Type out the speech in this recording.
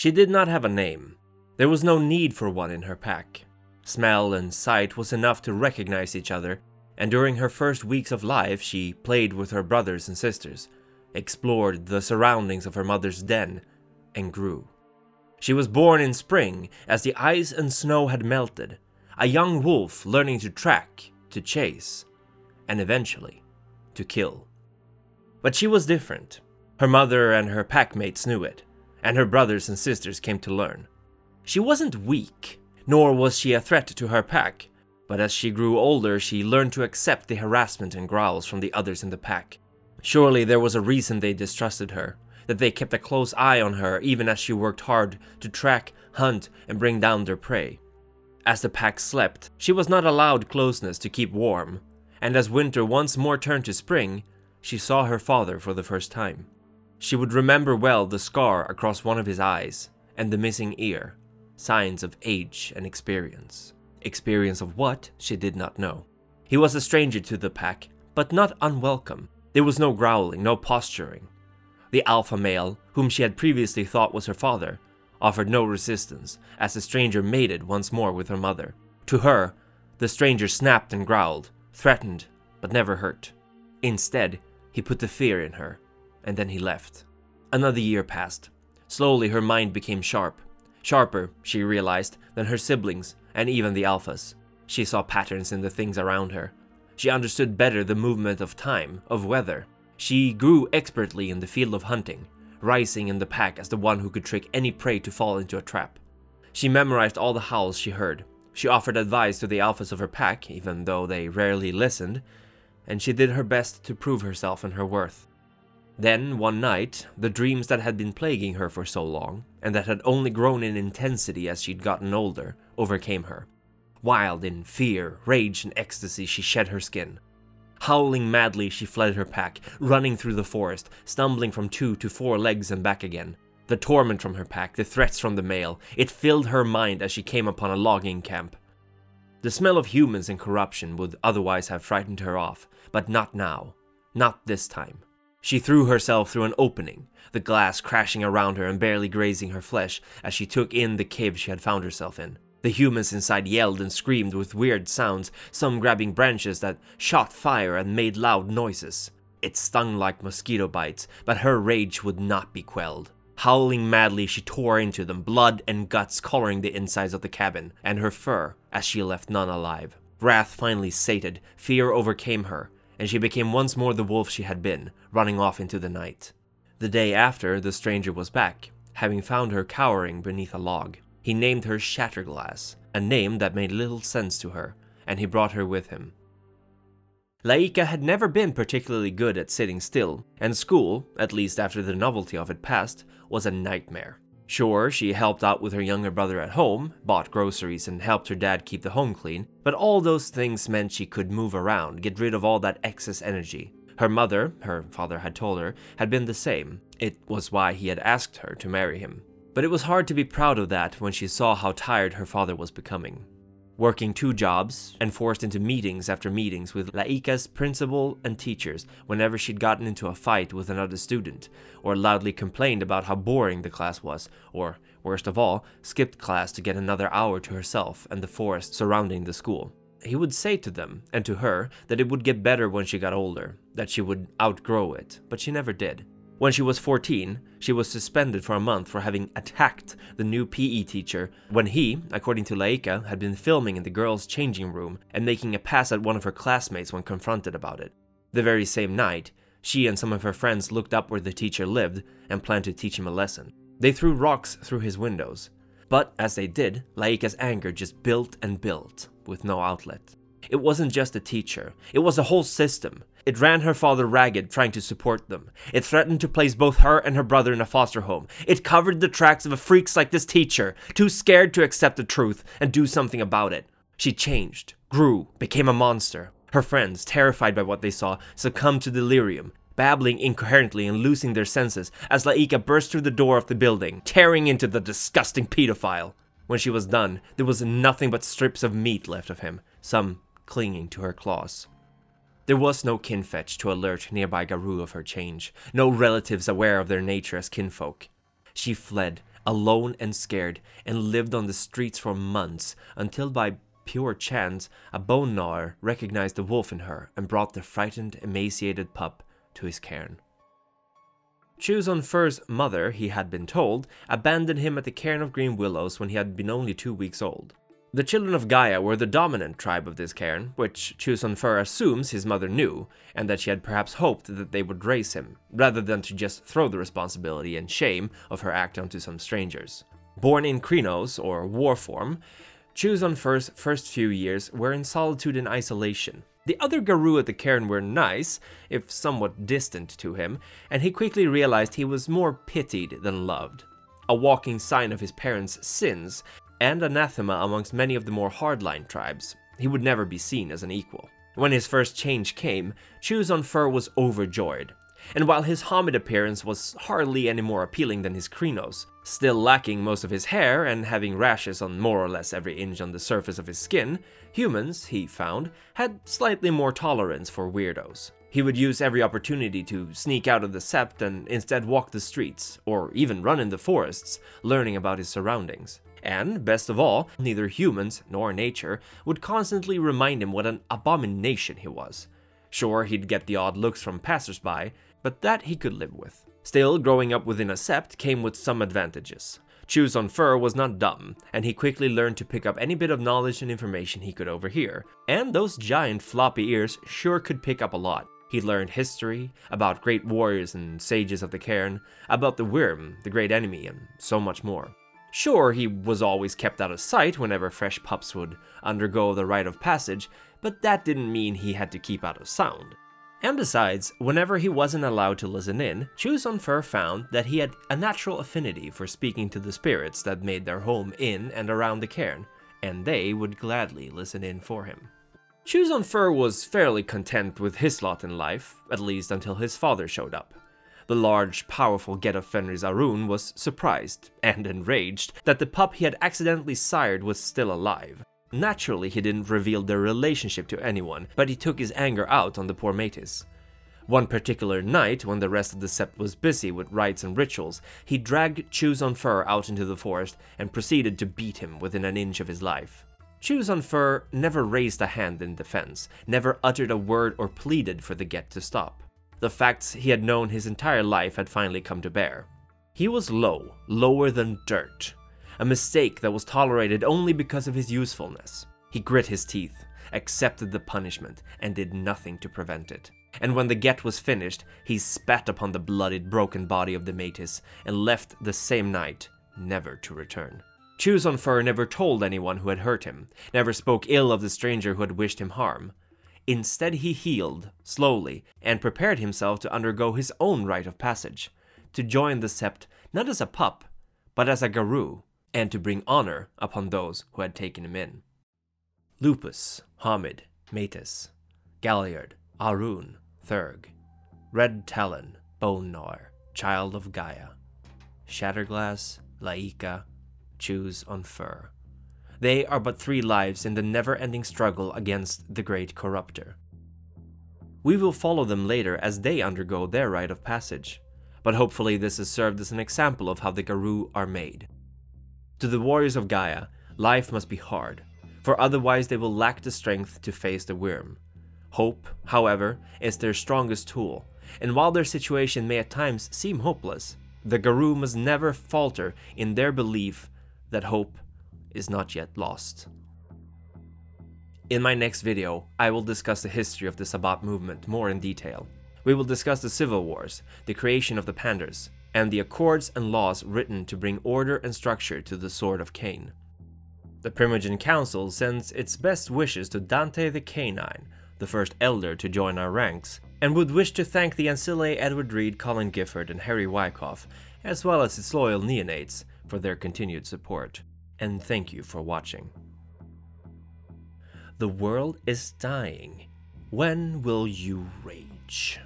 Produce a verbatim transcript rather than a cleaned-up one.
She did not have a name. There was no need for one in her pack. Smell and sight was enough to recognize each other, and during her first weeks of life she played with her brothers and sisters, explored the surroundings of her mother's den, and grew. She was born in spring, as the ice and snow had melted, a young wolf learning to track, to chase, and eventually, to kill. But she was different. Her mother and her packmates knew it, and her brothers and sisters came to learn. She wasn't weak, nor was she a threat to her pack, but as she grew older she learned to accept the harassment and growls from the others in the pack. Surely there was a reason they distrusted her, that they kept a close eye on her even as she worked hard to track, hunt, and bring down their prey. As the pack slept, she was not allowed closeness to keep warm, and as winter once more turned to spring, she saw her father for the first time. She would remember well the scar across one of his eyes, and the missing ear. Signs of age and experience. Experience of what, she did not know. He was a stranger to the pack, but not unwelcome. There was no growling, no posturing. The alpha male, whom she had previously thought was her father, offered no resistance as the stranger mated once more with her mother. To her, the stranger snapped and growled, threatened, but never hurt. Instead, he put the fear in her, and then he left. Another year passed. Slowly her mind became sharp. Sharper, she realized, than her siblings and even the alphas. She saw patterns in the things around her. She understood better the movement of time, of weather. She grew expertly in the field of hunting, rising in the pack as the one who could trick any prey to fall into a trap. She memorized all the howls she heard. She offered advice to the alphas of her pack, even though they rarely listened, and she did her best to prove herself and her worth. Then, one night, the dreams that had been plaguing her for so long, and that had only grown in intensity as she'd gotten older, overcame her. Wild in fear, rage, and ecstasy, she shed her skin. Howling madly, she fled her pack, running through the forest, stumbling from two to four legs and back again. The torment from her pack, the threats from the male, it filled her mind as she came upon a logging camp. The smell of humans and corruption would otherwise have frightened her off, but not now. Not this time. She threw herself through an opening, the glass crashing around her and barely grazing her flesh as she took in the cave she had found herself in. The humans inside yelled and screamed with weird sounds, some grabbing branches that shot fire and made loud noises. It stung like mosquito bites, but her rage would not be quelled. Howling madly, she tore into them, blood and guts coloring the insides of the cabin and her fur as she left none alive. Wrath finally sated, fear overcame her, and she became once more the wolf she had been, running off into the night. The day after, the stranger was back, having found her cowering beneath a log. He named her Shatterglass, a name that made little sense to her, and he brought her with him. Laika had never been particularly good at sitting still, and school, at least after the novelty of it passed, was a nightmare. Sure, she helped out with her younger brother at home, bought groceries and helped her dad keep the home clean, but all those things meant she could move around, get rid of all that excess energy. Her mother, her father had told her, had been the same. It was why he had asked her to marry him. But it was hard to be proud of that when she saw how tired her father was becoming. Working two jobs, and forced into meetings after meetings with Laika's principal and teachers whenever she'd gotten into a fight with another student, or loudly complained about how boring the class was, or, worst of all, skipped class to get another hour to herself and the forest surrounding the school. He would say to them, and to her, that it would get better when she got older, that she would outgrow it, but she never did. When she was fourteen, she was suspended for a month for having attacked the new P E teacher when he, according to Laika, had been filming in the girls' changing room and making a pass at one of her classmates when confronted about it. The very same night, she and some of her friends looked up where the teacher lived and planned to teach him a lesson. They threw rocks through his windows, but as they did, Laika's anger just built and built with no outlet. It wasn't just the teacher, it was the whole system. It ran her father ragged trying to support them. It threatened to place both her and her brother in a foster home. It covered the tracks of freaks like this teacher, too scared to accept the truth and do something about it. She changed, grew, became a monster. Her friends, terrified by what they saw, succumbed to delirium, babbling incoherently and losing their senses as Laika burst through the door of the building, tearing into the disgusting pedophile. When she was done, there was nothing but strips of meat left of him, some clinging to her claws. There was no kinfetch to alert nearby Garou of her change, no relatives aware of their nature as kinfolk. She fled, alone and scared, and lived on the streets for months, until by pure chance, a Bolnar recognized the wolf in her and brought the frightened, emaciated pup to his cairn. Chews-on-Fur's mother, he had been told, abandoned him at the Cairn of Green Willows when he had been only two weeks old. The Children of Gaia were the dominant tribe of this cairn, which Chews-on-Fur assumes his mother knew, and that she had perhaps hoped that they would raise him, rather than to just throw the responsibility and shame of her act onto some strangers. Born in Krinos, or war form, Chews-on-Fur's first few years were in solitude and isolation. The other Garou at the cairn were nice, if somewhat distant to him, and he quickly realized he was more pitied than loved, a walking sign of his parents' sins, and anathema amongst many of the more hardline tribes. He would never be seen as an equal. When his first change came, Chews-on-Fur was overjoyed, and while his Hamid appearance was hardly any more appealing than his Krinos, still lacking most of his hair and having rashes on more or less every inch on the surface of his skin, humans, he found, had slightly more tolerance for weirdos. He would use every opportunity to sneak out of the Sept and instead walk the streets, or even run in the forests, learning about his surroundings. And, best of all, neither humans nor nature would constantly remind him what an abomination he was. Sure, he'd get the odd looks from passersby, but that he could live with. Still, growing up within a sept came with some advantages. Chews-on-Fur was not dumb, and he quickly learned to pick up any bit of knowledge and information he could overhear. And those giant floppy ears sure could pick up a lot. He learned history, about great warriors and sages of the cairn, about the Wyrm, the great enemy, and so much more. Sure, he was always kept out of sight whenever fresh pups would undergo the rite of passage, but that didn't mean he had to keep out of sound. And besides, whenever he wasn't allowed to listen in, Chews-on-Fur found that he had a natural affinity for speaking to the spirits that made their home in and around the cairn, and they would gladly listen in for him. Chews-on-Fur was fairly content with his lot in life, at least until his father showed up. The large, powerful get of Fenris Arun was surprised, and enraged, that the pup he had accidentally sired was still alive. Naturally, he didn't reveal their relationship to anyone, but he took his anger out on the poor Matis. One particular night, when the rest of the Sept was busy with rites and rituals, he dragged Chews-on-Fur out into the forest and proceeded to beat him within an inch of his life. Chews-on-Fur never raised a hand in defense, never uttered a word or pleaded for the get to stop. The facts he had known his entire life had finally come to bear. He was low, lower than dirt, a mistake that was tolerated only because of his usefulness. He grit his teeth, accepted the punishment, and did nothing to prevent it. And when the get was finished, he spat upon the bloodied, broken body of the Matis and left the same night, never to return. Chews-on-Fur never told anyone who had hurt him, never spoke ill of the stranger who had wished him harm. Instead, he healed, slowly, and prepared himself to undergo his own rite of passage, to join the Sept not as a pup, but as a Garou, and to bring honor upon those who had taken him in. Lupus, Hamid, Matis, Galliard, Arun, Thurg, Red Talon, Bolnar, Child of Gaia, Shatterglass, Laika, Chews-on-Fur. They are but three lives in the never-ending struggle against the Great Corrupter. We will follow them later as they undergo their rite of passage, but hopefully this has served as an example of how the Garou are made. To the warriors of Gaia, life must be hard, for otherwise they will lack the strength to face the Wyrm. Hope, however, is their strongest tool, and while their situation may at times seem hopeless, the Garou must never falter in their belief that hope is not yet lost. In my next video, I will discuss the history of the Sabbat movement more in detail. We will discuss the civil wars, the creation of the Panders, and the accords and laws written to bring order and structure to the Sword of Cain. The Primogen Council sends its best wishes to Dante the Canine, the first elder to join our ranks, and would wish to thank the Ancilla, Edward Reed, Colin Gifford, and Harry Wyckoff, as well as its loyal Neonates, for their continued support. And thank you for watching. The world is dying. When will you rage?